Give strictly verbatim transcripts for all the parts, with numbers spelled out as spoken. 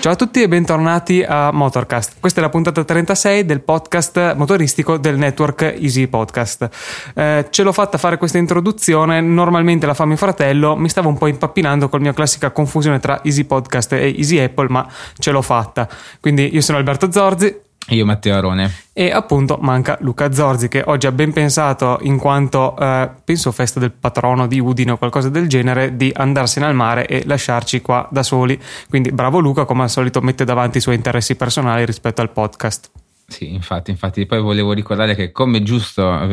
Ciao a tutti e bentornati a Motorcast. Questa è la puntata trentasei del podcast motoristico del network Easy Podcast. Eh, ce l'ho fatta fare questa introduzione, normalmente la fa mio fratello, mi stavo un po' impappinando col mio classica confusione tra Easy Podcast e Easy Apple, ma ce l'ho fatta. Quindi io sono Alberto Zorzi. Io Matteo Arone. E appunto manca Luca Zorzi, che oggi ha ben pensato, in quanto eh, penso festa del patrono di Udine o qualcosa del genere, di andarsene al mare e lasciarci qua da soli. Quindi bravo Luca, come al solito mette davanti i suoi interessi personali rispetto al podcast. Sì, infatti, infatti poi volevo ricordare che come giusto,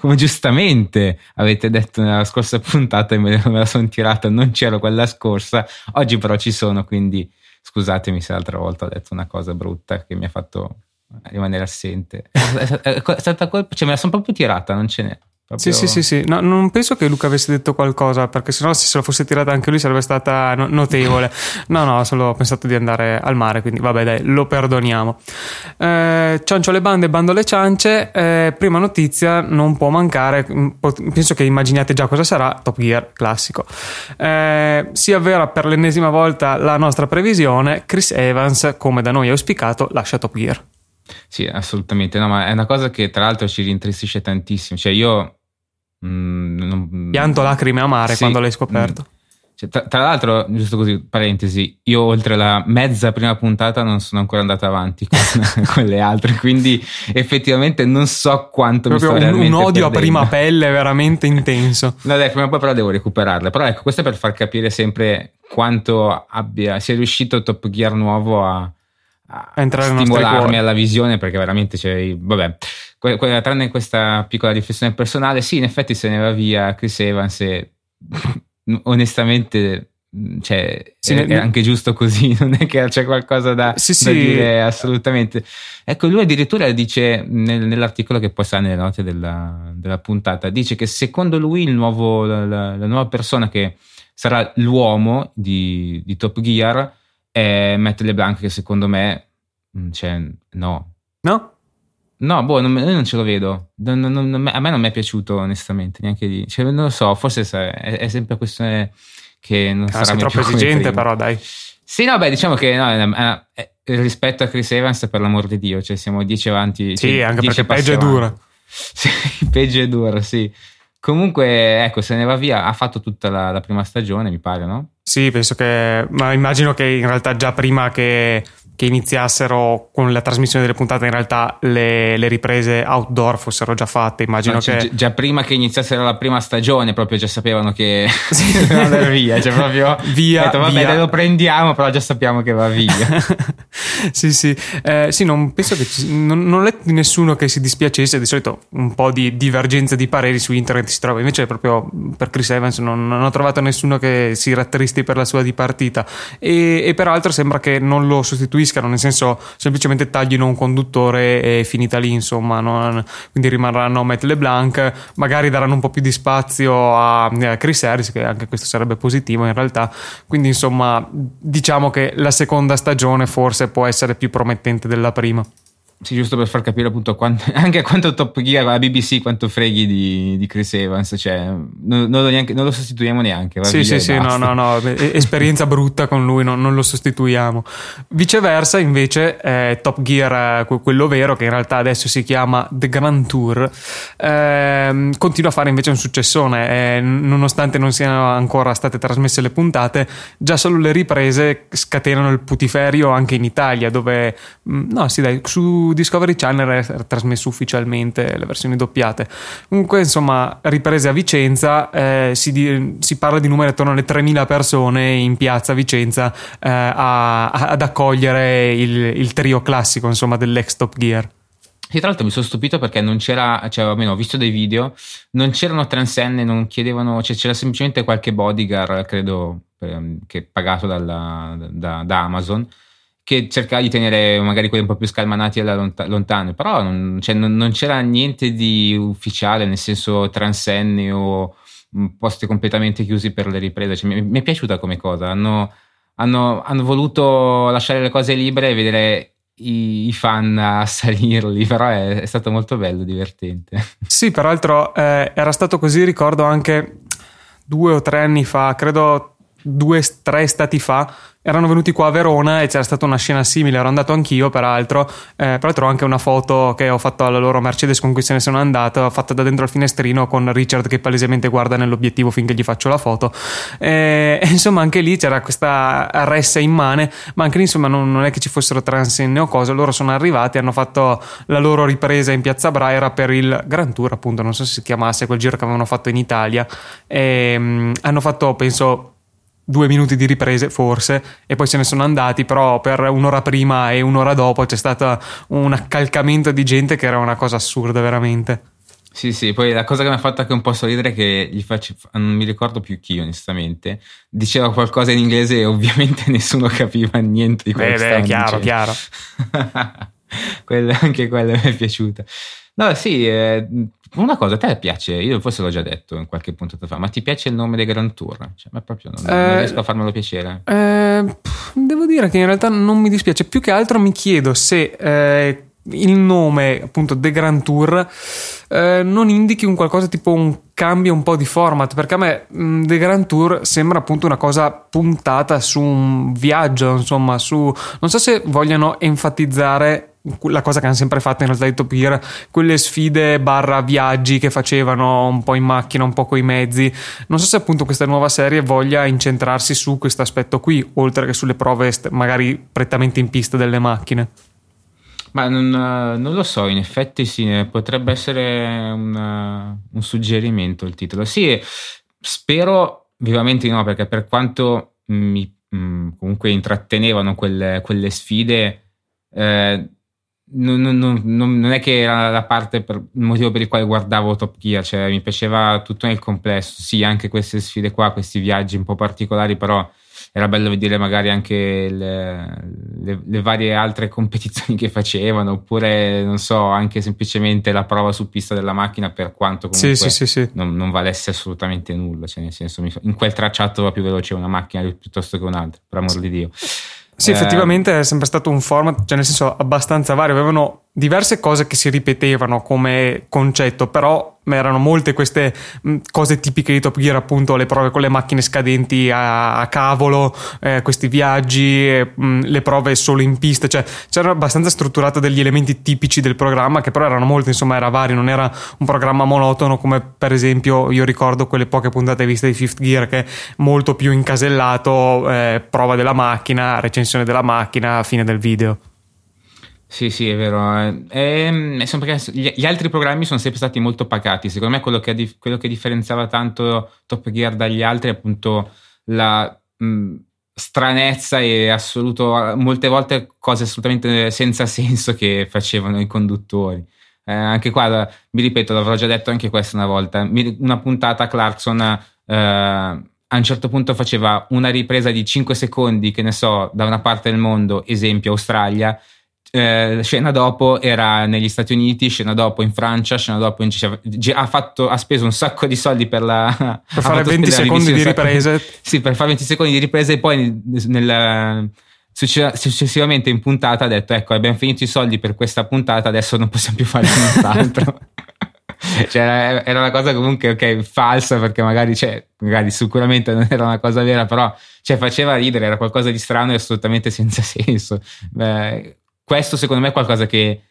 come giustamente avete detto nella scorsa puntata, e me la sono tirata, non c'ero quella scorsa, oggi però ci sono, quindi scusatemi se l'altra volta ho detto una cosa brutta che mi ha fatto rimanere assente. È stata colpa, cioè me la sono proprio tirata, non ce n'è. Proprio... Sì, sì, sì, sì. No, non penso che Luca avesse detto qualcosa, perché sennò se se la fosse tirata anche lui sarebbe stata notevole. No, no, solo ho pensato di andare al mare, quindi vabbè dai, lo perdoniamo. Eh, ciancio le bande, bando le ciance. Eh, prima notizia, non può mancare, penso che immaginiate già cosa sarà, Top Gear classico. Eh, si avvera per l'ennesima volta la nostra previsione, Chris Evans, come da noi auspicato, lascia Top Gear. Sì, assolutamente, no, ma è una cosa che tra l'altro ci rintristisce tantissimo, cioè io... Mm, non, pianto lacrime amare, sì, quando l'hai scoperto. Cioè, tra, tra l'altro, giusto così, parentesi, io oltre la mezza prima puntata non sono ancora andato avanti con, con le altre, quindi effettivamente non so quanto proprio mi sto un, un odio perdendo. A prima pelle veramente intenso. No, dai, prima o poi però devo recuperarla, però ecco, questo è per far capire sempre quanto abbia sia riuscito Top Gear nuovo a... a entrare stimolarmi alla visione, perché veramente cioè, vabbè, que- que- tranne questa piccola riflessione personale, sì, in effetti se ne va via Chris Evans e onestamente cioè, sì, è, ne... è anche giusto così, non è che c'è qualcosa da, sì, da sì. dire assolutamente. Ecco, lui addirittura dice nel, nell'articolo che poi sta nelle note della, della puntata, dice che secondo lui il nuovo, la, la, la nuova persona che sarà l'uomo di, di Top Gear è Matt LeBlanc, che secondo me cioè, no no? no, boh, non, io non ce lo vedo, non, non, non, a me non mi è piaciuto onestamente, neanche lì, cioè, non lo so, forse è, è sempre questione che non ah, sarà sei troppo esigente però dai. Sì, no, beh, diciamo che no, eh, rispetto a Chris Evans per l'amor di Dio, cioè siamo dieci avanti, sì, cioè, anche perché peggio è dura, sì, peggio è dura, sì. Comunque ecco, se ne va via, ha fatto tutta la, la prima stagione mi pare, no? Sì, penso che, ma immagino che in realtà già prima che, che iniziassero con la trasmissione delle puntate in realtà le, le riprese outdoor fossero già fatte, immagino, no, che... Gi- già prima che iniziassero la prima stagione proprio già sapevano che sì. dovevano andare via, cioè proprio via, detto, vabbè, via. Lo prendiamo, però già sappiamo che va via. Sì, sì, eh, sì, non penso che ci, non, non ho letto di nessuno che si dispiacesse, di solito un po' di divergenza di pareri su internet si trova, invece proprio per Chris Evans non, non ho trovato nessuno che si rattristi per la sua dipartita, e, e peraltro sembra che non lo sostituiscano, nel senso semplicemente taglino un conduttore e finita lì, insomma, non, quindi rimarranno Matt LeBlanc, magari daranno un po' più di spazio a Chris Harris, che anche questo sarebbe positivo in realtà, quindi insomma diciamo che la seconda stagione forse può essere più promettente della prima. Sì, giusto per far capire appunto quanto, anche quanto Top Gear, la B B C, quanto freghi di, di Chris Evans, cioè non, non, lo, neanche, non lo sostituiamo neanche. Sì, sì, sì, no, no, no, esperienza brutta con lui, no, non lo sostituiamo. Viceversa invece eh, Top Gear, quello vero, che in realtà adesso si chiama The Grand Tour, eh, continua a fare invece un successone, eh, nonostante non siano ancora state trasmesse le puntate, già solo le riprese scatenano il putiferio anche in Italia, dove, no, sì dai, su Discovery Channel è trasmesso ufficialmente le versioni doppiate. Comunque insomma, riprese a Vicenza, eh, si, di, si parla di numeri attorno alle tremila persone in piazza Vicenza eh, a, a, ad accogliere il, il trio classico insomma dell'ex Top Gear. Sì, tra l'altro mi sono stupito perché non c'era, cioè almeno ho visto dei video, non c'erano transenne, non chiedevano, cioè c'era semplicemente qualche bodyguard credo che è pagato dalla, da, da Amazon, che cercava di tenere magari quelli un po' più scalmanati alla lont- lontano, però non, cioè, non, non c'era niente di ufficiale, nel senso transenni o posti completamente chiusi per le riprese, cioè, mi, mi è piaciuta come cosa, hanno, hanno, hanno voluto lasciare le cose libere e vedere i fan a salirli, però è, è stato molto bello, divertente. Sì, peraltro eh, era stato così, ricordo anche due o tre anni fa, credo due o tre estati fa, erano venuti qua a Verona e c'era stata una scena simile, ero andato anch'io peraltro, eh, peraltro ho anche una foto che ho fatto alla loro Mercedes con cui se ne sono andato, fatta da dentro al finestrino con Richard che palesemente guarda nell'obiettivo finché gli faccio la foto, eh, insomma anche lì c'era questa ressa immane, ma anche lì insomma non, non è che ci fossero transenne o cose, loro sono arrivati, hanno fatto la loro ripresa in piazza Braera per il Grand Tour appunto, non so se si chiamasse quel giro che avevano fatto in Italia, e, mh, hanno fatto penso due minuti di riprese forse e poi se ne sono andati, però per un'ora prima e un'ora dopo c'è stato un accalcamento di gente che era una cosa assurda veramente. Sì sì, poi la cosa che mi ha fatto anche un po' sorridere è che gli faccio, non mi ricordo più chi onestamente, diceva qualcosa in inglese e ovviamente nessuno capiva niente di quello che stavano dicendo. Chiaro, chiaro. Anche quella mi è piaciuta. No sì, eh, una cosa, a te piace, io forse l'ho già detto in qualche puntata fa, ma ti piace il nome del Grand Tour? Cioè, ma proprio non, eh, non riesco a farmelo piacere. Eh, devo dire che in realtà non mi dispiace, più che altro mi chiedo se eh, il nome appunto The Grand Tour eh, non indichi un qualcosa tipo un cambio un po' di format, perché a me mh, The Grand Tour sembra appunto una cosa puntata su un viaggio, insomma su, non so se vogliano enfatizzare la cosa che hanno sempre fatto in realtà di Top Gear, quelle sfide barra viaggi che facevano un po' in macchina, un po' coi mezzi, non so se appunto questa nuova serie voglia incentrarsi su questo aspetto qui oltre che sulle prove magari prettamente in pista delle macchine. Ma non, non lo so, in effetti sì, potrebbe essere una, un suggerimento il titolo, sì, spero vivamente di no, perché per quanto mi comunque intrattenevano quelle, quelle sfide eh, Non, non, non, non è che era la parte per, il motivo per il quale guardavo Top Gear, cioè mi piaceva tutto nel complesso, sì anche queste sfide qua, questi viaggi un po' particolari, però era bello vedere magari anche le, le, le varie altre competizioni che facevano, oppure non so anche semplicemente la prova su pista della macchina, per quanto comunque sì, sì, sì, sì. Non, non valesse assolutamente nulla, cioè nel senso mi fa, in quel tracciato va più veloce una macchina piuttosto che un'altra, per amor di Dio. Sì, effettivamente è sempre stato un format, cioè nel senso abbastanza vario, avevano diverse cose che si ripetevano come concetto, però erano molte queste cose tipiche di Top Gear, appunto le prove con le macchine scadenti a, a cavolo, eh, questi viaggi, eh, mh, le prove solo in pista, cioè c'era abbastanza strutturato degli elementi tipici del programma che però erano molti, insomma era vario, non era un programma monotono come per esempio io ricordo quelle poche puntate viste di Fifth Gear che è molto più incasellato, eh, prova della macchina, recensione della macchina, fine del video. Sì, sì, è vero. E, gli altri programmi sono sempre stati molto pacati. Secondo me quello che, quello che differenziava tanto Top Gear dagli altri è appunto la mh, stranezza e assoluto, molte volte cose assolutamente senza senso che facevano i conduttori. Eh, anche qua, mi ripeto, l'avrò già detto anche questa una volta, una puntata Clarkson eh, a un certo punto faceva una ripresa di cinque secondi, che ne so, da una parte del mondo, esempio Australia, Eh, scena dopo era negli Stati Uniti, scena dopo in Francia, scena dopo in ha fatto ha speso un sacco di soldi per, la, per fare venti secondi di riprese, sì, per fare venti secondi di riprese e poi nella, successivamente in puntata ha detto ecco abbiamo finito i soldi per questa puntata, adesso non possiamo più fare nient'altro. Cioè, era una cosa comunque ok falsa, perché magari, cioè, magari sicuramente non era una cosa vera, però cioè, faceva ridere, era qualcosa di strano e assolutamente senza senso. Beh, questo secondo me è qualcosa che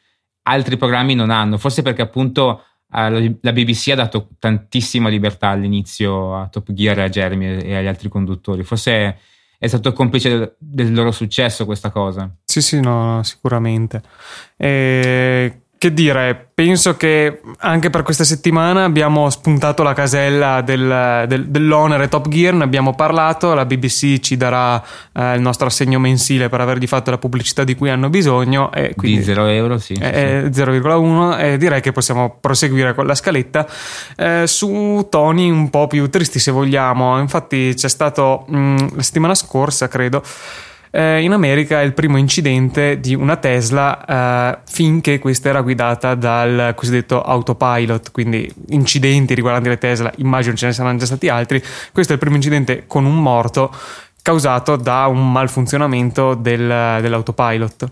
altri programmi non hanno, forse perché appunto la B B C ha dato tantissima libertà all'inizio a Top Gear, a Jeremy e agli altri conduttori, forse è stato complice del loro successo questa cosa. Sì sì, no, sicuramente. E... che dire, penso che anche per questa settimana abbiamo spuntato la casella del, del, dell'onere Top Gear, ne abbiamo parlato, la B B C ci darà eh, il nostro assegno mensile per avergli fatto la pubblicità di cui hanno bisogno, e quindi di zero euro, sì, eh, sì. zero virgola uno, e eh, direi che possiamo proseguire con la scaletta eh, su toni un po' più tristi se vogliamo. Infatti c'è stato mh, la settimana scorsa credo eh, in America è il primo incidente di una Tesla eh, finché questa era guidata dal cosiddetto autopilot, quindi incidenti riguardanti le Tesla immagino ce ne saranno già stati altri. Questo è il primo incidente con un morto causato da un malfunzionamento del, dell'autopilot.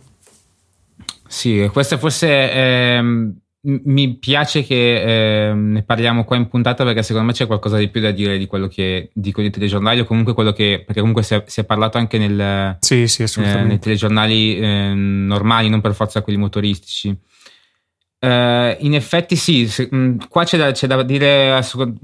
Sì, questa forse ehm, mi piace che ehm, ne parliamo qua in puntata, perché secondo me c'è qualcosa di più da dire di quello che dicono i telegiornali, o comunque quello che, perché comunque si è, si è parlato anche nel, sì, sì, eh, nei telegiornali eh, normali, non per forza quelli motoristici. Eh, in effetti sì, se, mh, qua c'è da, c'è da dire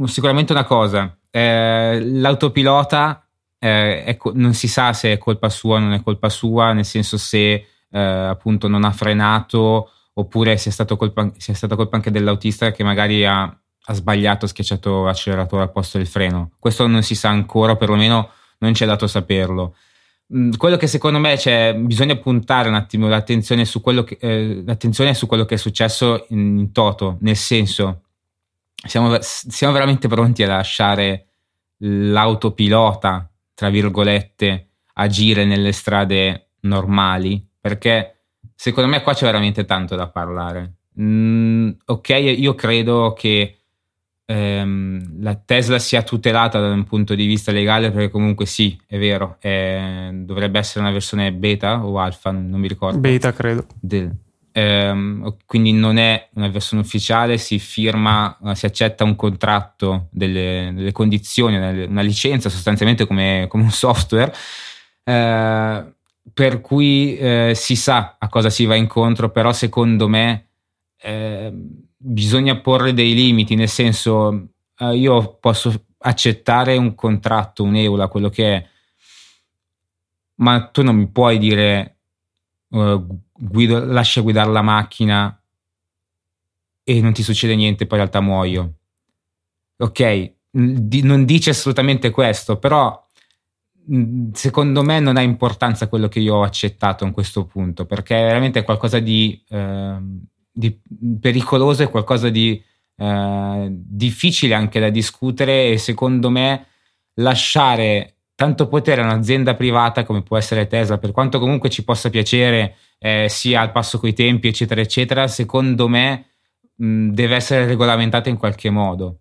sicuramente una cosa, eh, l'autopilota eh, è, non si sa se è colpa sua o non è colpa sua, nel senso se Eh, appunto non ha frenato, oppure se è stato colpa, se è stata colpa anche dell'autista che magari ha, ha sbagliato, schiacciato l'acceleratore al posto del freno. Questo non si sa ancora, perlomeno non c'è dato saperlo. Mh, quello che secondo me c'è, bisogna puntare un attimo l'attenzione su quello che, eh, l'attenzione su quello che è successo in, in toto, nel senso siamo, siamo veramente pronti a lasciare l'autopilota, tra virgolette, agire nelle strade normali? Perché secondo me qua c'è veramente tanto da parlare. Mm, ok, io credo che ehm, la Tesla sia tutelata da un punto di vista legale, perché comunque sì, è vero, eh, dovrebbe essere una versione beta o alfa, non mi ricordo. Beta, credo. Del, ehm, quindi non è una versione ufficiale, si firma, si accetta un contratto, delle, delle condizioni, una, una licenza sostanzialmente come, come un software, eh, per cui eh, si sa a cosa si va incontro, però secondo me eh, bisogna porre dei limiti, nel senso eh, io posso accettare un contratto, un E U L A, quello che è, ma tu non mi puoi dire eh, guido, lascia guidare la macchina e non ti succede niente, poi in realtà muoio. Ok, di, non dice assolutamente questo, però secondo me non ha importanza quello che io ho accettato in questo punto, perché è veramente qualcosa di, eh, di pericoloso, è qualcosa di eh, difficile anche da discutere, e secondo me lasciare tanto potere a un'azienda privata come può essere Tesla, per quanto comunque ci possa piacere, eh, sia al passo coi tempi eccetera eccetera, secondo me mh, deve essere regolamentata in qualche modo.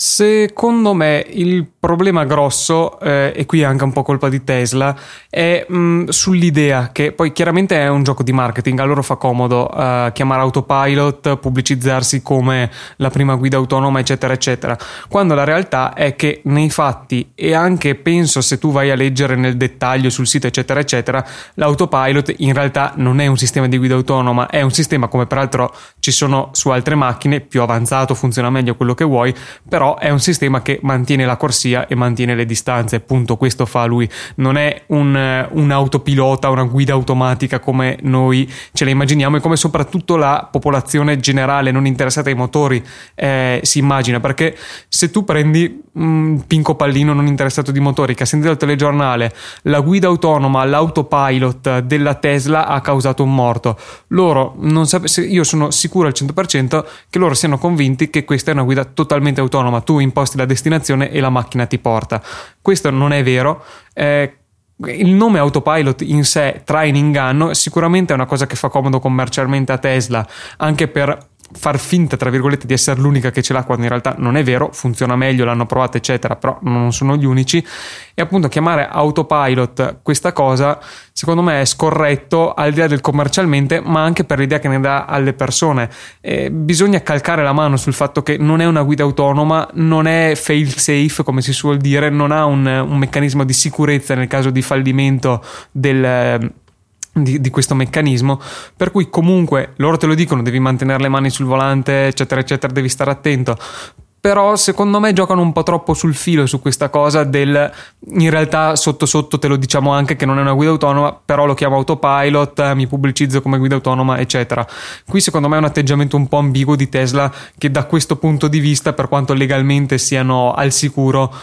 Secondo me il problema grosso, eh, e qui è anche un po' colpa di Tesla, è mh, sull'idea che poi chiaramente è un gioco di marketing, a loro fa comodo eh, chiamare autopilot, pubblicizzarsi come la prima guida autonoma eccetera eccetera, quando la realtà è che nei fatti, e anche penso se tu vai a leggere nel dettaglio sul sito eccetera eccetera, l'autopilot in realtà non è un sistema di guida autonoma, è un sistema, come peraltro ci sono su altre macchine, più avanzato, funziona meglio, quello che vuoi, però è un sistema che mantiene la corsia e mantiene le distanze, punto. Questo fa lui, non è un, un autopilota, una guida automatica come noi ce la immaginiamo e come soprattutto la popolazione generale non interessata ai motori eh, si immagina, perché se tu prendi mh, Pinco Pallino, non interessato di motori, che ha sentito il telegiornale, la guida autonoma, l'autopilot della Tesla ha causato un morto, loro non sap- io sono sicuro al cento per cento che loro siano convinti che questa è una guida totalmente autonoma, tu imposti la destinazione e la macchina ti porta. Questo non è vero. Eh, il nome autopilot in sé trae in inganno, sicuramente è una cosa che fa comodo commercialmente a Tesla, anche per far finta, tra virgolette, di essere l'unica che ce l'ha, quando in realtà non è vero, funziona meglio, l'hanno provata eccetera, però non sono gli unici, e appunto chiamare autopilot questa cosa secondo me è scorretto, al di là del commercialmente, ma anche per l'idea che ne dà alle persone. Eh, bisogna calcare la mano sul fatto che non è una guida autonoma, non è fail safe come si suol dire, non ha un, un meccanismo di sicurezza nel caso di fallimento del Di, di questo meccanismo, per cui comunque loro te lo dicono, devi mantenere le mani sul volante eccetera eccetera, devi stare attento, però secondo me giocano un po' troppo sul filo su questa cosa del, in realtà sotto sotto te lo diciamo anche che non è una guida autonoma, però lo chiamo autopilot, mi pubblicizzo come guida autonoma eccetera. Qui secondo me è un atteggiamento un po' ambiguo di Tesla, che da questo punto di vista, per quanto legalmente siano al sicuro,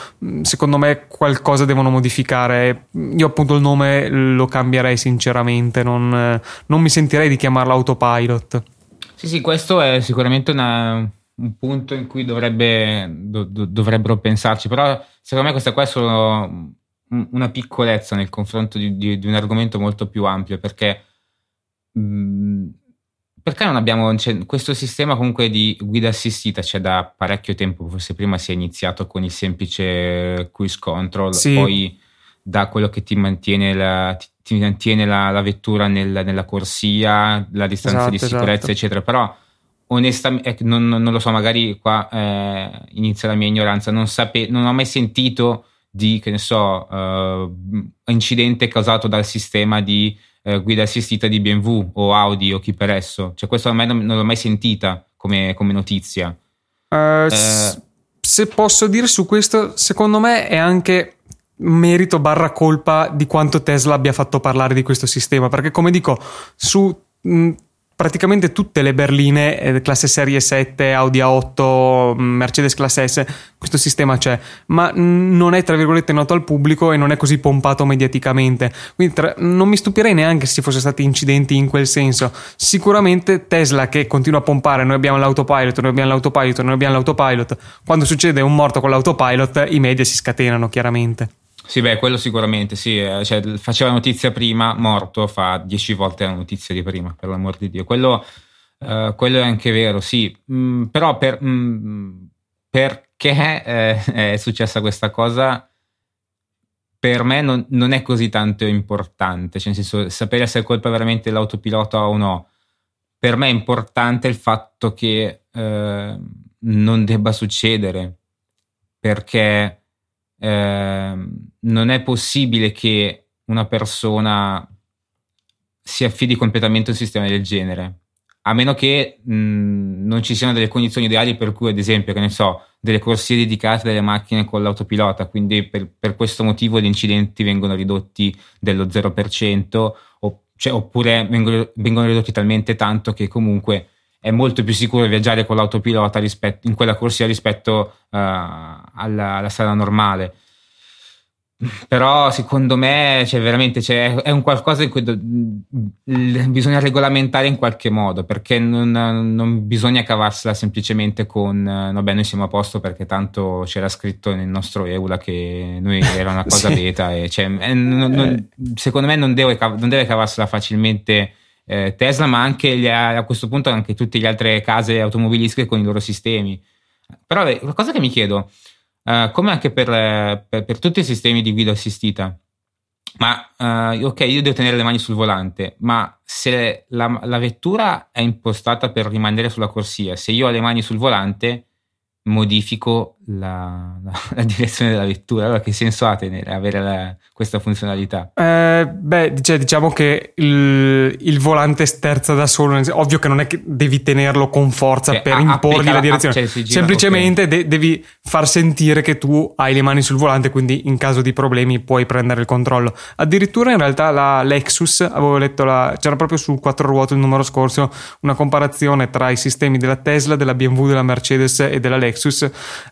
secondo me qualcosa devono modificare. Io appunto il nome lo cambierei sinceramente, non, non mi sentirei di chiamarlo autopilot. Sì sì, questo è sicuramente una... un punto in cui dovrebbe, do, dovrebbero pensarci, però secondo me questa qua è solo una piccolezza nel confronto di, di, di un argomento molto più ampio, perché mh, perché non abbiamo cioè, questo sistema comunque di guida assistita c'è cioè da parecchio tempo, forse prima si è iniziato con il semplice cruise control, sì. Poi da quello che ti mantiene la, ti mantiene la, la vettura nel, nella corsia, la distanza esatto, di sicurezza esatto. eccetera, però onestamente non, non lo so, magari qua eh, inizia la mia ignoranza, non, sape, non ho mai sentito di, che ne so, uh, incidente causato dal sistema di uh, guida assistita di B M W o Audi o chi per esso. Cioè questo ormai non, non l'ho mai sentita come, come notizia. Uh, uh, se posso dire su questo, secondo me è anche merito barra colpa di quanto Tesla abbia fatto parlare di questo sistema, perché come dico, su mh, praticamente tutte le berline eh, classe serie sette, Audi A otto, Mercedes classe S, questo sistema c'è, ma mh, non è tra virgolette noto al pubblico e non è così pompato mediaticamente, quindi tra, non mi stupirei neanche se ci fossero stati incidenti in quel senso. Sicuramente Tesla, che continua a pompare noi abbiamo l'autopilot, noi abbiamo l'autopilot, noi abbiamo l'autopilot, quando succede un morto con l'autopilot i media si scatenano chiaramente. Sì, beh, quello sicuramente, sì. Cioè, faceva notizia prima, morto, fa dieci volte la notizia di prima, per l'amor di Dio. Quello, eh, quello è anche vero, sì. Mm, però per, mm, perché eh, è successa questa cosa, per me non, non è così tanto importante. Cioè, nel senso, sapere se è colpa veramente l'autopilota o no. Per me è importante il fatto che eh, non debba succedere, perché... Eh, non è possibile che una persona si affidi completamente a un sistema del genere, a meno che mh, non ci siano delle condizioni ideali per cui, ad esempio, che ne so, delle corsie dedicate delle macchine con l'autopilota, quindi per, per questo motivo gli incidenti vengono ridotti dello zero per cento o, cioè, oppure vengono, vengono ridotti talmente tanto che comunque è molto più sicuro viaggiare con l'autopilota rispetto, in quella corsia rispetto uh, alla, alla strada normale. Però secondo me cioè, veramente cioè, è un qualcosa in cui do, bisogna regolamentare in qualche modo, perché non, non bisogna cavarsela semplicemente con vabbè noi siamo a posto perché tanto c'era scritto nel nostro EULA che noi era una cosa sì. beta e, cioè, non, non, secondo me non deve, non deve cavarsela facilmente Tesla, ma anche gli, a questo punto anche tutte le altre case automobilistiche con i loro sistemi. Però una cosa che mi chiedo, uh, come anche per, per, per tutti i sistemi di guida assistita, ma uh, ok, io devo tenere le mani sul volante, ma se la, la vettura è impostata per rimanere sulla corsia, se io ho le mani sul volante modifico la, la, la direzione della vettura, allora che senso ha tenere, avere la, questa funzionalità? Eh, beh, cioè, diciamo che il, il volante sterza da solo, ovvio che non è che devi tenerlo con forza cioè, per a, imporgli la direzione, a, cioè, gira, semplicemente okay. de, devi far sentire che tu hai le mani sul volante, quindi in caso di problemi puoi prendere il controllo. Addirittura in realtà la Lexus, avevo letto, la, c'era proprio sul quattro ruote il numero scorso, una comparazione tra i sistemi della Tesla, della B M W, della Mercedes e della Lexus.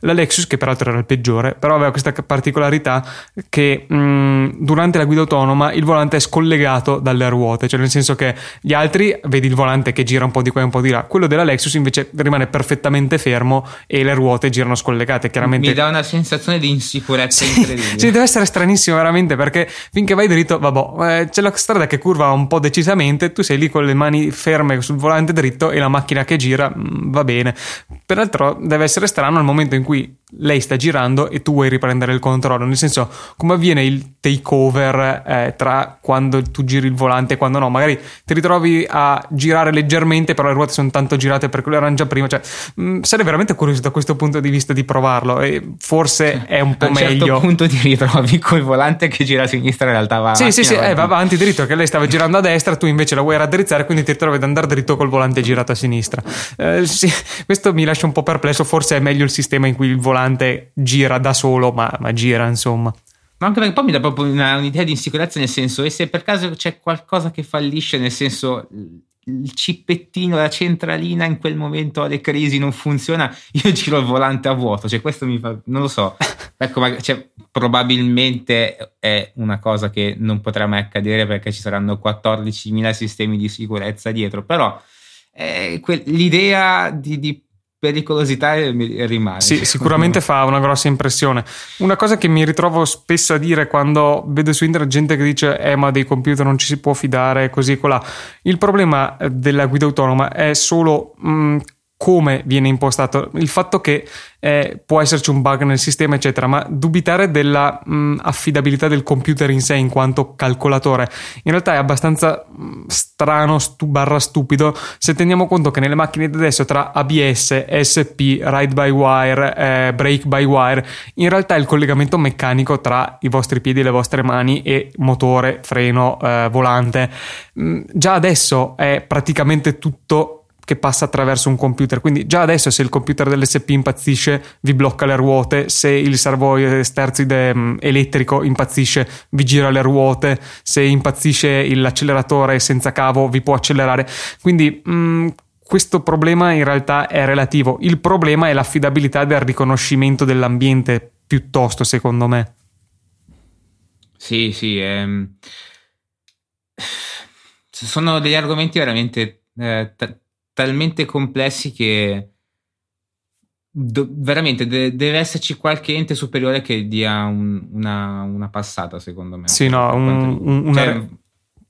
La Lexus, che peraltro era il peggiore, però aveva questa particolarità che mh, durante la guida autonoma il volante è scollegato dalle ruote, cioè nel senso che gli altri vedi il volante che gira un po' di qua e un po' di là, quello della Lexus invece rimane perfettamente fermo e le ruote girano scollegate. Chiaramente mi dà una sensazione di insicurezza sì, incredibile sì, deve essere stranissimo veramente, perché finché vai dritto vabbè, eh, c'è la strada che curva un po' decisamente, tu sei lì con le mani ferme sul volante dritto e la macchina che gira mh, va bene. Peraltro deve essere strano al momento in cui lei sta girando e tu vuoi riprendere il controllo, nel senso come avviene il takeover eh, tra quando tu giri il volante e quando no, magari ti ritrovi a girare leggermente però le ruote sono tanto girate per quello erano già prima, cioè mh, sarei veramente curioso da questo punto di vista di provarlo e forse cioè, è un po' meglio. A un certo punto ti ritrovi col volante che gira a sinistra in realtà va sì sì sì eh, va avanti dritto perché lei stava girando a destra, tu invece la vuoi raddrizzare quindi ti ritrovi ad andare dritto col volante girato a sinistra. Eh, sì, questo mi lascia un po' perplesso, forse è meglio il sistema in cui il volante gira da solo ma, ma gira insomma. Ma anche perché poi mi dà proprio una, un'idea di insicurezza, nel senso e se per caso c'è qualcosa che fallisce, nel senso il cippettino, la centralina in quel momento alle crisi non funziona, io giro il volante a vuoto, cioè questo mi fa non lo so ecco ma, cioè, probabilmente è una cosa che non potrà mai accadere perché ci saranno quattordicimila sistemi di sicurezza dietro, però eh, que- l'idea di, di pericolosità rimane. Sì, sicuramente fa una grossa impressione. Una cosa che mi ritrovo spesso a dire quando vedo su internet gente che dice eh ma dei computer non ci si può fidare, così e colà. Il problema della guida autonoma è solo mh, come viene impostato, il fatto che eh, può esserci un bug nel sistema eccetera, ma dubitare della mh, affidabilità del computer in sé in quanto calcolatore in realtà è abbastanza mh, strano stu- barra stupido se teniamo conto che nelle macchine di adesso tra A B S, S P, ride by wire, eh, brake by wire in realtà il collegamento meccanico tra i vostri piedi e le vostre mani e motore, freno, eh, volante mh, già adesso è praticamente tutto che passa attraverso un computer, quindi già adesso se il computer dell'S P impazzisce vi blocca le ruote, se il servoio sterzide elettrico impazzisce vi gira le ruote, se impazzisce l'acceleratore senza cavo vi può accelerare, quindi mh, questo problema in realtà è relativo, il problema è l'affidabilità del riconoscimento dell'ambiente piuttosto, secondo me. Sì, sì, ehm... sono degli argomenti veramente eh, t- talmente complessi che do, veramente de, deve esserci qualche ente superiore che dia un, una, una passata, secondo me. Sì, no, un, un, cioè, una,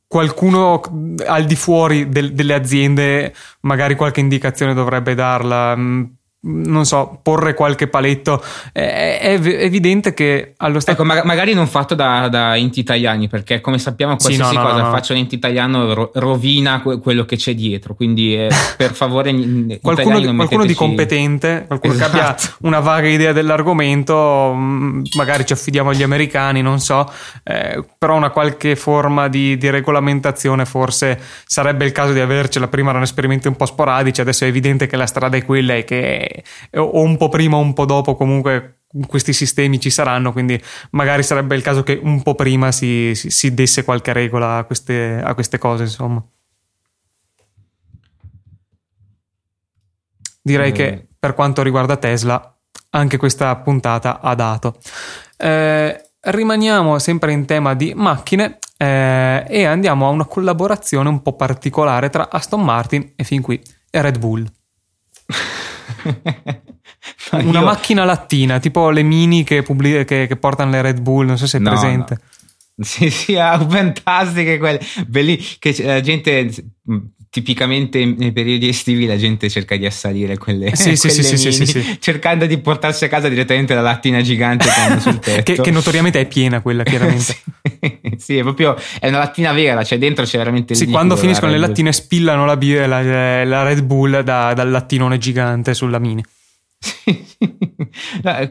qualcuno al di fuori del, delle aziende magari qualche indicazione dovrebbe darla, non so, porre qualche paletto. È, è evidente che allo stato... Ecco, ma, magari non fatto da, da enti italiani, perché come sappiamo qualsiasi sì, no, cosa no, no. faccia un ente italiano ro- rovina que- quello che c'è dietro, quindi eh, per favore qualcuno, non qualcuno di competente, qualcuno esatto. che abbia una vaga idea dell'argomento, magari ci affidiamo agli americani, non so, eh, però una qualche forma di, di regolamentazione forse sarebbe il caso di avercela. Prima erano esperimenti un po' sporadici, adesso è evidente che la strada è quella e che o un po' prima o un po' dopo comunque questi sistemi ci saranno, quindi magari sarebbe il caso che un po' prima si, si, si desse qualche regola a queste, a queste cose, insomma. Direi eh. che per quanto riguarda Tesla anche questa puntata ha dato. Eh, rimaniamo sempre in tema di macchine eh, e andiamo a una collaborazione un po' particolare tra Aston Martin e fin qui e Red Bull. No, una io... macchina lattina, tipo le mini che, pubblica, che, che portano le Red Bull, non so se è no, presente. No. Sì, sì, ah, fantastiche quelle, belli, che la gente tipicamente nei periodi estivi la gente cerca di assalire quelle, sì, eh, sì, quelle sì, mini, sì, sì, sì. cercando di portarsi a casa direttamente la lattina gigante che hanno sul tetto. Che, che notoriamente è piena quella, chiaramente. Sì, è proprio è una lattina vera, cioè dentro c'è veramente sì, quando finiscono le lattine spillano la, birra, la, la Red Bull da, dal lattinone gigante sulla mini.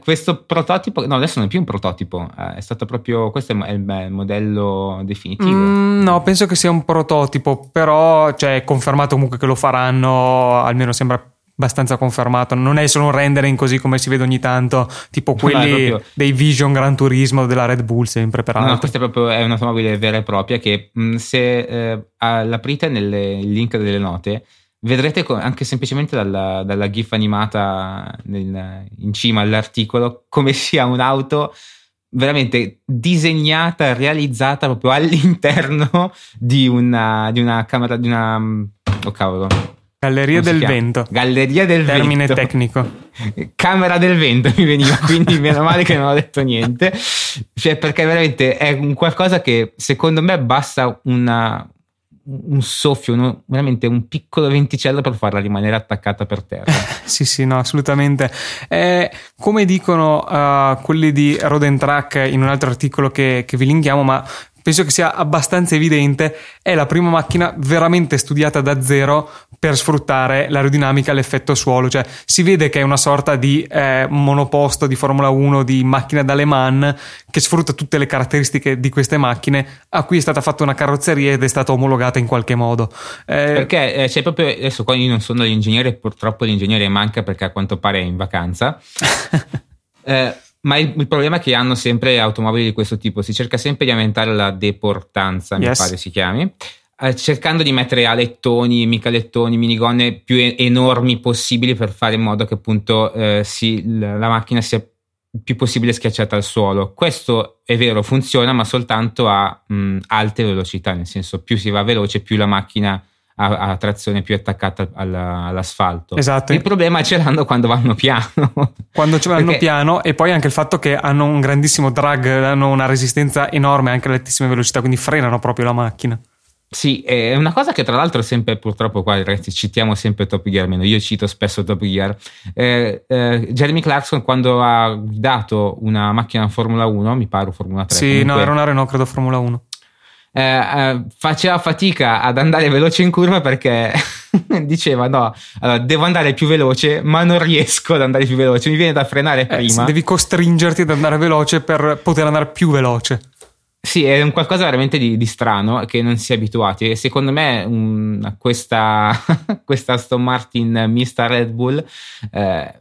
Questo prototipo no, adesso non è più un prototipo, è stato proprio questo è il, è il modello definitivo. Mm, no, penso che sia un prototipo, però cioè, è confermato comunque che lo faranno, almeno sembra abbastanza confermato, non è solo un rendering così come si vede ogni tanto, tipo quelli no, dei Vision Gran Turismo della Red Bull, sempre peraltro. No, questa è proprio è un'automobile vera e propria che mh, se eh, l'aprite nel link delle note vedrete anche semplicemente dalla, dalla GIF animata nel, in cima all'articolo come sia un'auto veramente disegnata, realizzata proprio all'interno di una, di una camera, di una... oh cavolo. Galleria del chiama? Vento. Galleria del Termine Vento. Termine tecnico. Camera del Vento mi veniva, quindi meno male che non ho detto niente. Cioè perché veramente è un qualcosa che secondo me basta una... un soffio, uno, veramente un piccolo venticello per farla rimanere attaccata per terra. Sì, sì, no, assolutamente. Eh, come dicono uh, quelli di Road and Track in un altro articolo che, che vi linkiamo, ma penso che sia abbastanza evidente, è la prima macchina veramente studiata da zero per sfruttare l'aerodinamica all'effetto suolo, cioè si vede che è una sorta di eh, monoposto di Formula uno, di macchina da Le Mans, che sfrutta tutte le caratteristiche di queste macchine a cui è stata fatta una carrozzeria ed è stata omologata in qualche modo eh, perché eh, c'è proprio, adesso qua io non sono l'ingegnere, purtroppo l'ingegnere manca perché a quanto pare è in vacanza eh, ma il, il problema è che hanno sempre automobili di questo tipo, si cerca sempre di aumentare la deportanza, yes. mi pare si chiami, cercando di mettere alettoni, micalettoni, minigonne più enormi possibili per fare in modo che appunto eh, si, la macchina sia il più possibile schiacciata al suolo. Questo è vero, funziona, ma soltanto a mh, alte velocità, nel senso più si va veloce più la macchina a, a trazione più attaccata alla, all'asfalto. Esatto. Il problema ce l'hanno quando vanno piano. Quando ce l'hanno Perché... piano, e poi anche il fatto che hanno un grandissimo drag, hanno una resistenza enorme anche alle altissime velocità, quindi frenano proprio la macchina. Sì, è una cosa che tra l'altro sempre, purtroppo qua ragazzi citiamo sempre Top Gear, almeno io cito spesso Top Gear. Eh, eh, Jeremy Clarkson quando ha guidato una macchina Formula uno, mi pare Formula tre. Sì, comunque, no, era una Renault, credo Formula uno. Eh, eh, faceva fatica ad andare veloce in curva perché diceva no, allora, devo andare più veloce ma non riesco ad andare più veloce, mi viene da frenare prima. Eh, devi costringerti ad andare veloce per poter andare più veloce. Sì, è un qualcosa veramente di, di strano che non si è abituati, e secondo me um, questa, questa Aston Martin mista Red Bull eh,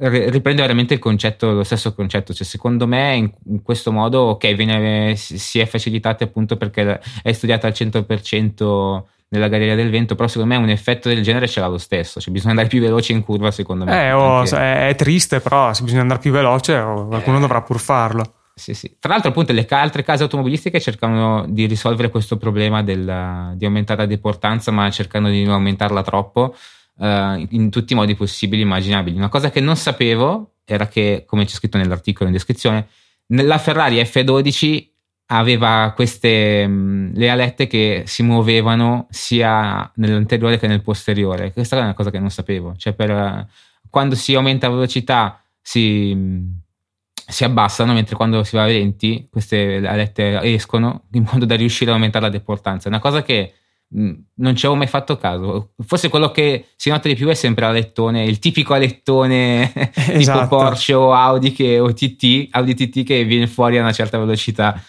riprende veramente il concetto, lo stesso concetto, cioè secondo me in, in questo modo ok, viene, si è facilitata appunto perché è studiata al cento per cento nella galleria del vento, però secondo me un effetto del genere ce l'ha lo stesso, cioè bisogna andare più veloce in curva secondo me. Eh, oh, perché... è triste, però se bisogna andare più veloce oh, qualcuno eh... dovrà pur farlo. Sì, sì. Tra l'altro appunto le altre case automobilistiche cercano di risolvere questo problema del, di aumentare la deportanza, ma cercando di non aumentarla troppo eh, in tutti i modi possibili e immaginabili. Una cosa che non sapevo era che, come c'è scritto nell'articolo in descrizione, la Ferrari F dodici aveva queste mh, le alette che si muovevano sia nell'anteriore che nel posteriore. Questa è una cosa che non sapevo, cioè per, quando si aumenta la velocità si... Mh, si abbassano, mentre quando si va a venti queste alette escono in modo da riuscire ad aumentare la deportanza. È una cosa che mh, non ci avevo mai fatto caso. Forse quello che si nota di più è sempre l'alettone, il tipico alettone esatto. Tipo Porsche o Audi che, o T T, Audi T T che viene fuori a una certa velocità.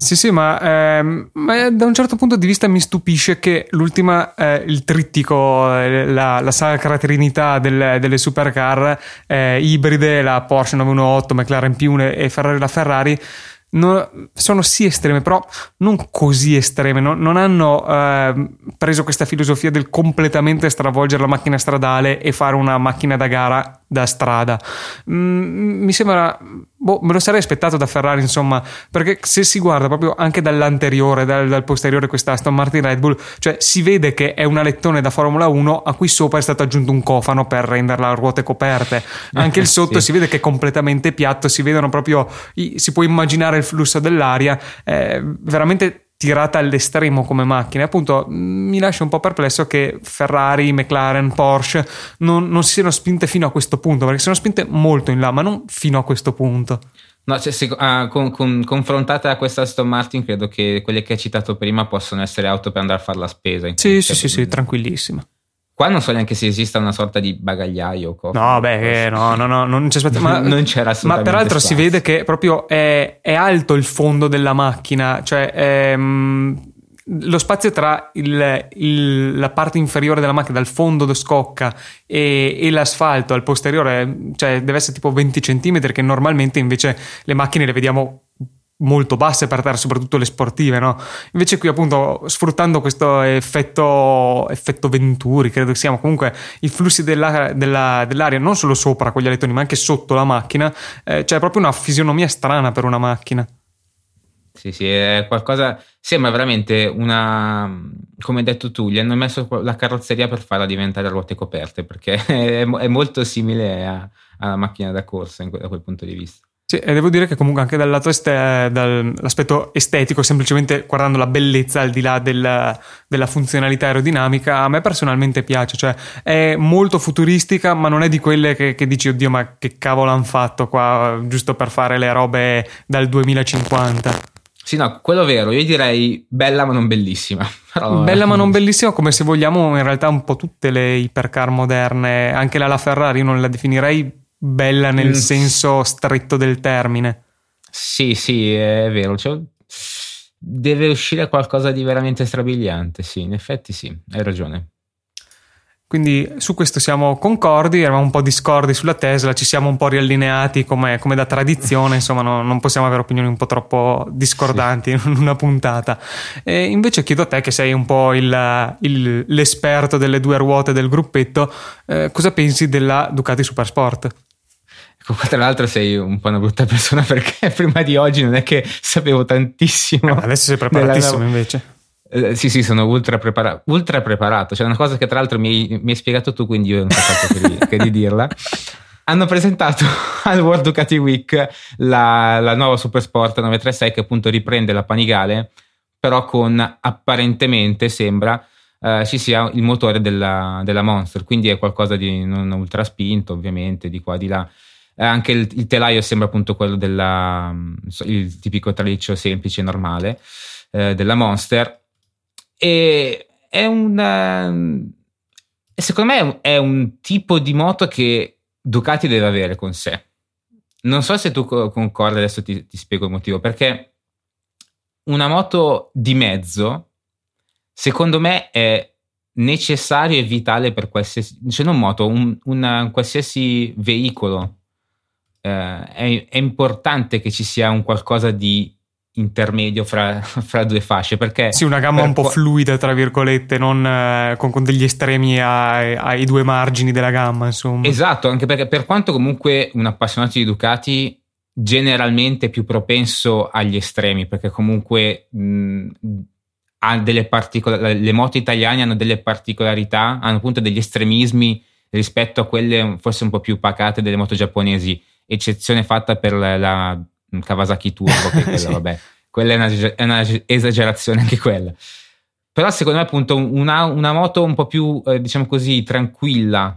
Sì, sì, ma, ehm, ma da un certo punto di vista mi stupisce che l'ultima, eh, il trittico, la, la sacra trinità del, delle supercar eh, ibride, la Porsche nove uno otto, McLaren P uno e Ferrari la Ferrari, non, sono sì estreme, però non così estreme, non, non hanno eh, preso questa filosofia del completamente stravolgere la macchina stradale e fare una macchina da gara da strada. Mm, mi sembra... Boh, me lo sarei aspettato da Ferrari, insomma, perché se si guarda proprio anche dall'anteriore, dal, dal posteriore, questa Aston Martin Red Bull, cioè si vede che è un alettone da Formula uno a cui sopra è stato aggiunto un cofano per renderla a ruote coperte. Anche il sotto sì. Si vede che è completamente piatto, si vedono proprio, si può immaginare il flusso dell'aria, eh, veramente tirata all'estremo come macchina. Appunto mi lascia un po' perplesso che Ferrari, McLaren, Porsche non, non si siano spinte fino a questo punto, perché sono spinte molto in là, ma non fino a questo punto. No, cioè, se, uh, con, con, confrontata a questa Aston Martin, credo che quelle che hai citato prima possono essere auto per andare a fare la spesa. Sì, sì, caso. sì, sì, tranquillissima. Qua non so neanche se esista una sorta di bagagliaio. Cofano, no, beh, no, no, no, non c'è spazio. Ma, non c'era assolutamente. Ma peraltro spazio. Si vede che proprio è, è alto il fondo della macchina, cioè è, mh, lo spazio tra il, il, la parte inferiore della macchina, dal fondo do scocca e, e l'asfalto al posteriore, cioè deve essere tipo venti centimetri, che normalmente invece le macchine le vediamo molto basse per terra, soprattutto le sportive, no? Invece qui appunto, sfruttando questo effetto effetto Venturi, credo che siamo, comunque i flussi della, della, dell'aria non solo sopra con gli alettoni ma anche sotto la macchina, eh, c'è proprio una fisionomia strana per una macchina. Sì, sì, è qualcosa, sembra veramente una, come hai detto tu, gli hanno messo la carrozzeria per farla diventare ruote coperte, perché è, è molto simile a, alla macchina da corsa in, da quel punto di vista. Sì, e devo dire che comunque anche dal lato este- dall'aspetto estetico, semplicemente guardando la bellezza al di là del, della funzionalità aerodinamica, a me personalmente piace, cioè è molto futuristica, ma non è di quelle che, che dici oddio ma che cavolo hanno fatto qua giusto per fare le robe dal duemilacinquanta. Sì, no, quello vero, io direi bella ma non bellissima. Però bella ma non bellissima, come se vogliamo in realtà un po' tutte le ipercar moderne, anche la, la Ferrari io non la definirei bella nel mm. senso stretto del termine. Sì, sì, è vero, cioè, deve uscire qualcosa di veramente strabiliante. Sì, in effetti sì, hai ragione. Quindi su questo siamo concordi, eravamo un po' discordi sulla Tesla, ci siamo un po' riallineati come, come da tradizione, insomma no, non possiamo avere opinioni un po' troppo discordanti sì. In una puntata. E invece chiedo a te che sei un po' il, il, l'esperto delle due ruote del gruppetto, eh, cosa pensi della Ducati Supersport? Tra l'altro sei un po' una brutta persona perché prima di oggi non è che sapevo tantissimo. Eh, adesso sei preparatissimo della... invece. Eh, sì, sì, sono ultra preparato, ultra preparato. C'è una cosa che tra l'altro mi hai, mi hai spiegato tu, quindi io non so che, che di dirla. Hanno presentato al World Ducati Week la, la nuova Supersport nove tre sei, che appunto riprende la Panigale, però con, apparentemente sembra, eh, ci sia il motore della, della Monster, quindi è qualcosa di non ultra spinto, ovviamente, di qua di là. Eh, anche il, il telaio sembra appunto quello della, il tipico traliccio semplice, normale, eh, della Monster, e è un, secondo me è un tipo di moto che Ducati deve avere con sé. Non so se tu concordi, adesso ti, ti spiego il motivo, perché una moto di mezzo secondo me è necessario e vitale per qualsiasi, cioè non moto, un, una, un qualsiasi veicolo, eh, è, è importante che ci sia un qualcosa di intermedio fra, fra due fasce, perché sì, una gamma un po' qu- fluida, tra virgolette, non eh, con, con degli estremi ai, ai due margini della gamma, insomma. Esatto, anche perché per quanto comunque un appassionato di Ducati generalmente è più propenso agli estremi, perché comunque mh, ha delle particolari, le moto italiane hanno delle particolarità, hanno appunto degli estremismi rispetto a quelle forse un po' più pacate delle moto giapponesi, eccezione fatta per la, la Kawasaki Turbo, che quella, sì. Vabbè, quella è una, è una esagerazione anche quella, però secondo me appunto una, una moto un po' più eh, diciamo così tranquilla,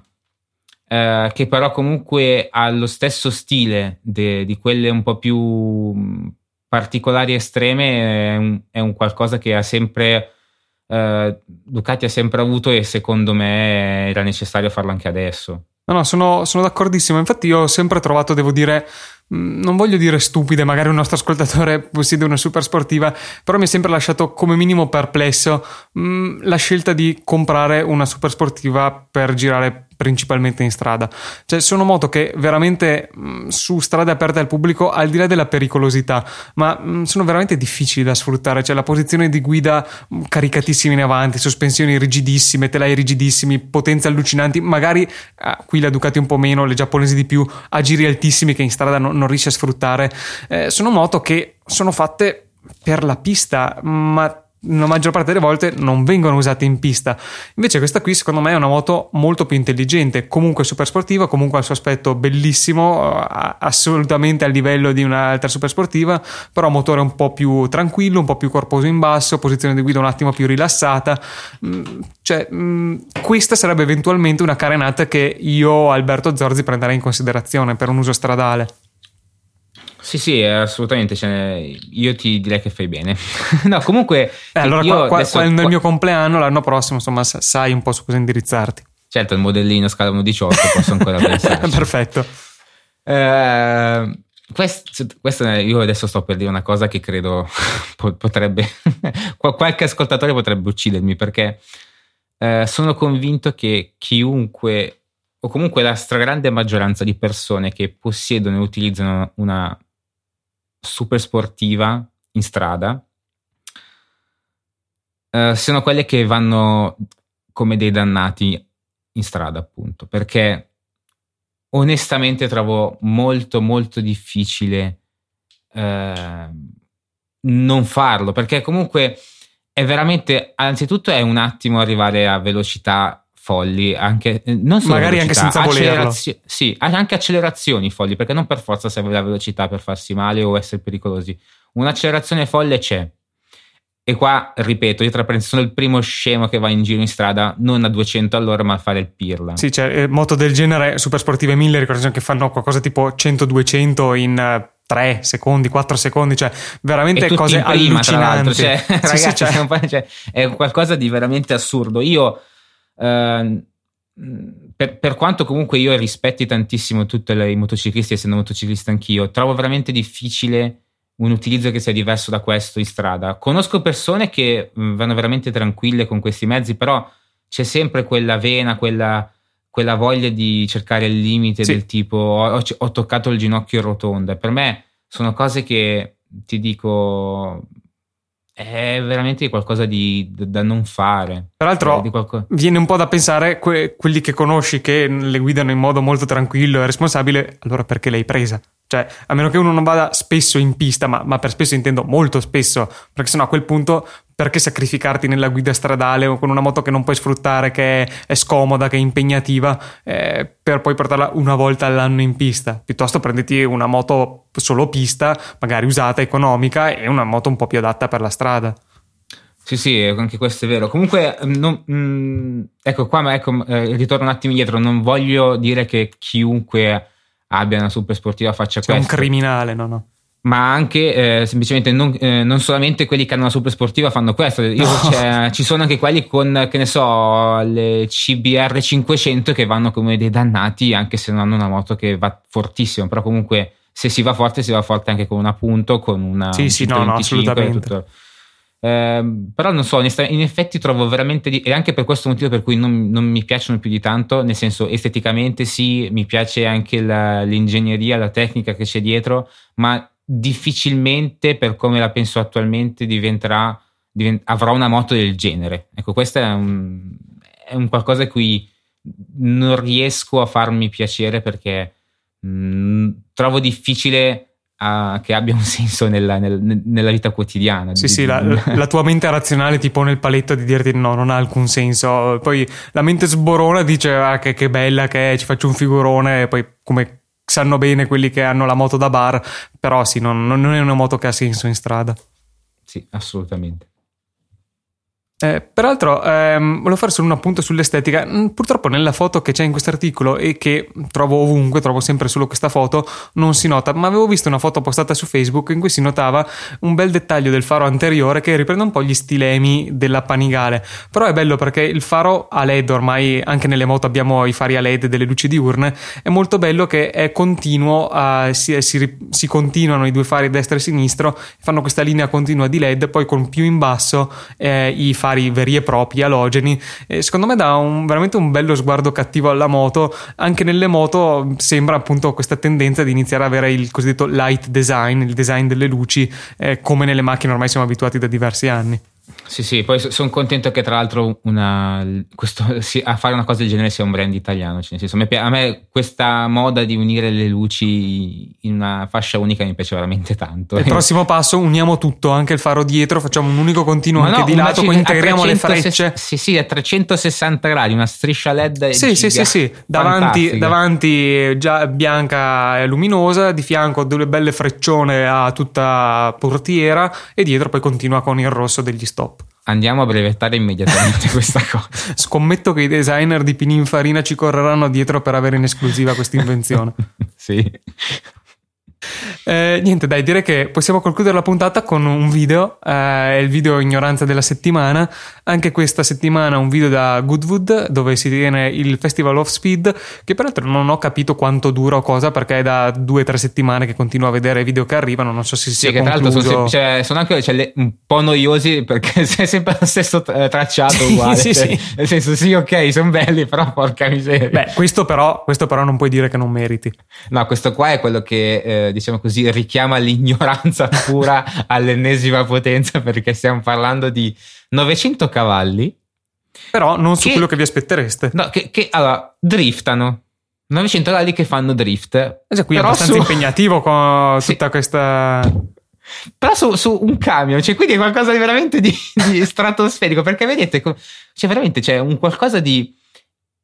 eh, che però comunque ha lo stesso stile de, di quelle un po' più particolari, estreme, è un, è un qualcosa che ha sempre eh, Ducati ha sempre avuto, e secondo me era necessario farlo anche adesso. No, no, sono, sono d'accordissimo. Infatti io ho sempre trovato, devo dire, non voglio dire stupide, magari un nostro ascoltatore possiede una super sportiva, però mi è sempre lasciato come minimo perplesso mh, la scelta di comprare una super sportiva per girare principalmente in strada. Cioè sono moto che veramente mh, su strade aperte al pubblico, al di là della pericolosità, ma mh, sono veramente difficili da sfruttare. Cioè la posizione di guida mh, caricatissima in avanti, sospensioni rigidissime, telai rigidissimi, potenze allucinanti, magari ah, qui la Ducati un po' meno, le giapponesi di più, a giri altissimi che in strada non, non riesce a sfruttare. Eh, sono moto che sono fatte per la pista, ma la maggior parte delle volte non vengono usate in pista. Invece questa qui secondo me è una moto molto più intelligente, comunque super sportiva, comunque al suo aspetto bellissimo, assolutamente al livello di un'altra super sportiva, però motore un po' più tranquillo, un po' più corposo in basso, posizione di guida un attimo più rilassata. Cioè questa sarebbe eventualmente una carenata che io, Alberto Zorzi, prenderei in considerazione per un uso stradale. Sì, sì, assolutamente. Cioè, io ti direi che fai bene. No, comunque. Eh, allora, io qua, qua, adesso, qua, nel mio compleanno, l'anno prossimo, insomma, sai un po' su cosa indirizzarti. Certo, il modellino scala uno diciotto, posso ancora pensare. Perfetto. Eh, questo, questo, io adesso sto per dire una cosa che credo potrebbe. Qualche ascoltatore potrebbe uccidermi, perché eh, sono convinto che chiunque, o comunque la stragrande maggioranza di persone che possiedono e utilizzano una super sportiva in strada eh, sono quelle che vanno come dei dannati in strada, appunto, perché onestamente trovo molto molto difficile eh, non farlo, perché comunque è veramente, anzitutto è un attimo arrivare a velocità folli, anche non solo magari velocità, anche senza accelerazio- volerlo, sì, anche accelerazioni folli, perché non per forza serve la velocità per farsi male o essere pericolosi. Un'accelerazione folle c'è, e qua ripeto, io trapenso, sono il primo scemo che va in giro in strada non a duecento all'ora, ma a fare il pirla. Sì, cioè moto del genere super sportive mille, ricordo che fanno qualcosa tipo cento duecento in tre secondi, quattro secondi, cioè veramente cose prima, allucinanti, cioè, sì, ragazzi, sì, cioè. Poi, cioè, è qualcosa di veramente assurdo. Io Uh, per, per quanto comunque io rispetti tantissimo tutti i motociclisti, essendo motociclista anch'io, trovo veramente difficile un utilizzo che sia diverso da questo in strada. Conosco persone che vanno veramente tranquille con questi mezzi, però c'è sempre quella vena, quella, quella voglia di cercare il limite, sì. Del tipo ho, ho toccato il ginocchio in rotonda. Per me sono cose che, ti dico, è veramente qualcosa di, da non fare. Peraltro eh, viene un po' da pensare que, quelli che conosci che le guidano in modo molto tranquillo e responsabile, allora perché l'hai presa? Cioè, a meno che uno non vada spesso in pista, ma, ma per spesso intendo molto spesso, perché sennò a quel punto Perché sacrificarti nella guida stradale o con una moto che non puoi sfruttare, che è scomoda, che è impegnativa, eh, per poi portarla una volta all'anno in pista? Piuttosto prenditi una moto solo pista, magari usata, economica, e una moto un po' più adatta per la strada. Sì, sì, anche questo è vero. Comunque, non, mh, ecco qua, ma ecco, eh, ritorno un attimo indietro. Non voglio dire che chiunque abbia una supersportiva faccia questo. È un criminale, no, no. Ma anche eh, semplicemente non, eh, non solamente quelli che hanno una supersportiva fanno questo. Io, no. cioè, ci sono anche quelli con, che ne so, le C B R cinquecento che vanno come dei dannati, anche se non hanno una moto che va fortissimo. Però comunque se si va forte, si va forte anche con una punto, con una sì, un sì, no, no, assolutamente. Tutto. Eh, però non so, in effetti trovo veramente di, e anche per questo motivo per cui non, non mi piacciono più di tanto, nel senso esteticamente sì, mi piace anche la, l'ingegneria, la tecnica che c'è dietro, ma difficilmente, per come la penso attualmente, diventerà divent- avrò una moto del genere. Ecco, questo è un, è un qualcosa a cui non riesco a farmi piacere, perché mh, trovo difficile a, che abbia un senso nella, nel, nella vita quotidiana. Sì, di, sì, di, la, la tua mente razionale ti pone il paletto di dirti no, non ha alcun senso. Poi la mente sborona dice ah, che, che bella che è, ci faccio un figurone, e poi come sanno bene quelli che hanno la moto da bar, però sì, non, non è una moto che ha senso in strada. Sì, assolutamente. Eh, peraltro ehm, volevo fare solo un appunto sull'estetica. Purtroppo nella foto che c'è in questo articolo, e che trovo ovunque, trovo sempre solo questa foto, non si nota, ma avevo visto una foto postata su Facebook in cui si notava un bel dettaglio del faro anteriore che riprende un po' gli stilemi della Panigale. Però è bello perché il faro a LED, ormai anche nelle moto abbiamo i fari a LED delle luci diurne, è molto bello che è continuo, eh, si, si, si continuano i due fari destra e sinistro, fanno questa linea continua di LED, poi con più in basso eh, i fari veri e propri alogeni. Eh, secondo me dà un, veramente un bello sguardo cattivo alla moto. Anche nelle moto sembra appunto questa tendenza di iniziare ad avere il cosiddetto light design, il design delle luci, eh, come nelle macchine ormai siamo abituati da diversi anni. Sì, sì, poi sono contento che tra l'altro una, questo, sì, a fare una cosa del genere sia un brand italiano, cioè, nel senso, a me questa moda di unire le luci in una fascia unica mi piace veramente tanto. Il prossimo passo, uniamo tutto, anche il faro dietro, facciamo un unico continuo, ma anche no, di lato, c- poi integriamo le frecce. Sì, sì, a trecentosessanta gradi, una striscia LED. Sì, sì, sì, sì, davanti, davanti già bianca e luminosa, di fianco delle belle freccione a tutta portiera, e dietro poi continua con il rosso degli stop. Andiamo a brevettare immediatamente questa cosa. Scommetto che i designer di Pininfarina ci correranno dietro per avere in esclusiva questa invenzione. Sì. Eh, niente, dai, direi che possiamo concludere la puntata con un video, eh, il video ignoranza della settimana. Anche questa settimana un video da Goodwood, dove si tiene il Festival of Speed, che peraltro non ho capito quanto dura o cosa, perché è da due o tre settimane che continuo a vedere video che arrivano, non so se si sì, sia concluso. Sono, cioè, sono anche cioè, le, un po' noiosi, perché sei sempre lo stesso tracciato, sì, uguale, sì, cioè, sì. Nel senso, sì, ok, sono belli, però porca miseria. Beh, questo però, questo però non puoi dire che non meriti. No, questo qua è quello che eh, diciamo così, richiama l'ignoranza pura all'ennesima potenza, perché stiamo parlando di novecento cavalli, però non su che, quello che vi aspettereste, no, che, che allora driftano, novecento cavalli che fanno drift, cioè, qui è abbastanza su... impegnativo con tutta sì. questa, però su, su un camion, cioè, quindi è qualcosa di veramente di, di stratosferico, perché vedete cioè veramente c'è un qualcosa di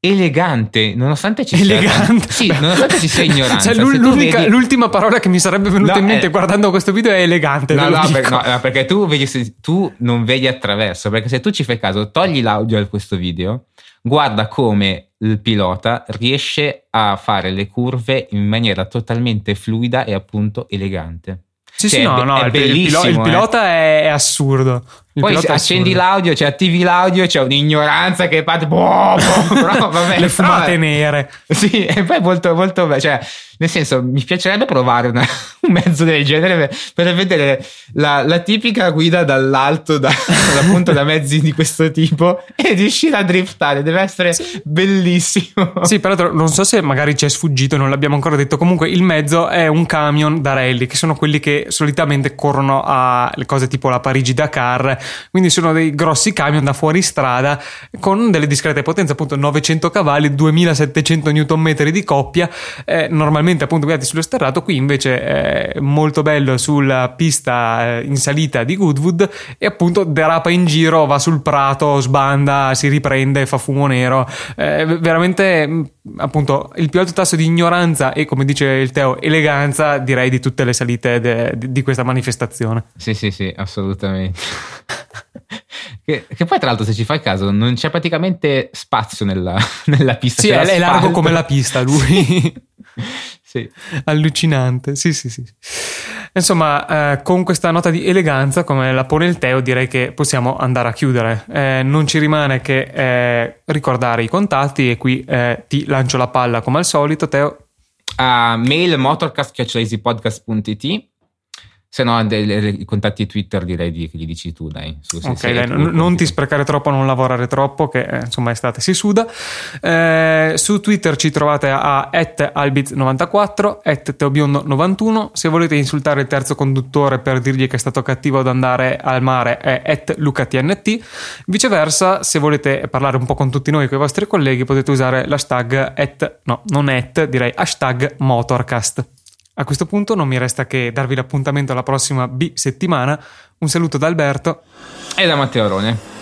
elegante, nonostante ci sia elegante. Sì, nonostante ci sia ignoranza. Cioè, vedi... l'ultima parola che mi sarebbe venuta no, in mente eh... guardando questo video è elegante. No, no, per, no, perché tu, vedi, tu non vedi attraverso, perché se tu ci fai caso, togli l'audio di questo video, guarda come il pilota riesce a fare le curve in maniera totalmente fluida e appunto elegante. Sì, cioè, sì, no, è, no, è il, bellissimo, il pilota eh. è, è assurdo. Il Poi pilota accendi è assurdo. l'audio, cioè attivi l'audio, c'è un'ignoranza che parte. Boh, boh, bravo, vabbè, le fumate però, nere. Sì, e poi molto, molto bello. Cioè, nel senso, mi piacerebbe provare una, un mezzo del genere per, per vedere la, la tipica guida dall'alto, da, appunto da mezzi di questo tipo, e riuscire a driftare. Deve essere sì. bellissimo. Sì, peraltro, non so se magari ci è sfuggito, non l'abbiamo ancora detto. Comunque, il mezzo è un camion da rally, che sono quelli che solitamente corrono a cose tipo la Parigi Dakar, quindi sono dei grossi camion da fuoristrada con delle discrete potenze, appunto novecento cavalli, duemilasettecento newton metri di coppia, eh, normalmente appunto guidati sullo sterrato. Qui invece è molto bello sulla pista in salita di Goodwood e appunto derapa in giro, va sul prato, sbanda, si riprende, fa fumo nero, eh, veramente appunto il più alto tasso di ignoranza e, come dice il Teo, eleganza, direi, di tutte le salite de, de, di questa manifestazione. Sì sì sì, assolutamente. Che, che poi, tra l'altro, se ci fai caso, non c'è praticamente spazio nella, nella pista. Sì, è largo come la pista lui. Sì. Allucinante. Sì sì sì. Insomma, eh, con questa nota di eleganza come la pone il Teo, direi che possiamo andare a chiudere. Eh, non ci rimane che eh, ricordare i contatti, e qui eh, ti lancio la palla come al solito, Teo. Uh, mail motorcast chiocciola easypodcast punto it. Se no, i contatti Twitter direi che li dici tu, dai. Su, se ok, dai, tu, non, non ti sprecare troppo, non lavorare troppo, che eh, insomma estate si suda. Eh, su Twitter ci trovate a at albiz novantaquattro, at teobiondo novantuno. Se volete insultare il terzo conduttore per dirgli che è stato cattivo ad andare al mare, è at lucatnt. Viceversa, se volete parlare un po' con tutti noi, con i vostri colleghi, potete usare l'hashtag at, no, non at, direi hashtag Motorcast. A questo punto non mi resta che darvi l'appuntamento alla prossima bi-settimana. Un saluto da Alberto e da Matteo Arone.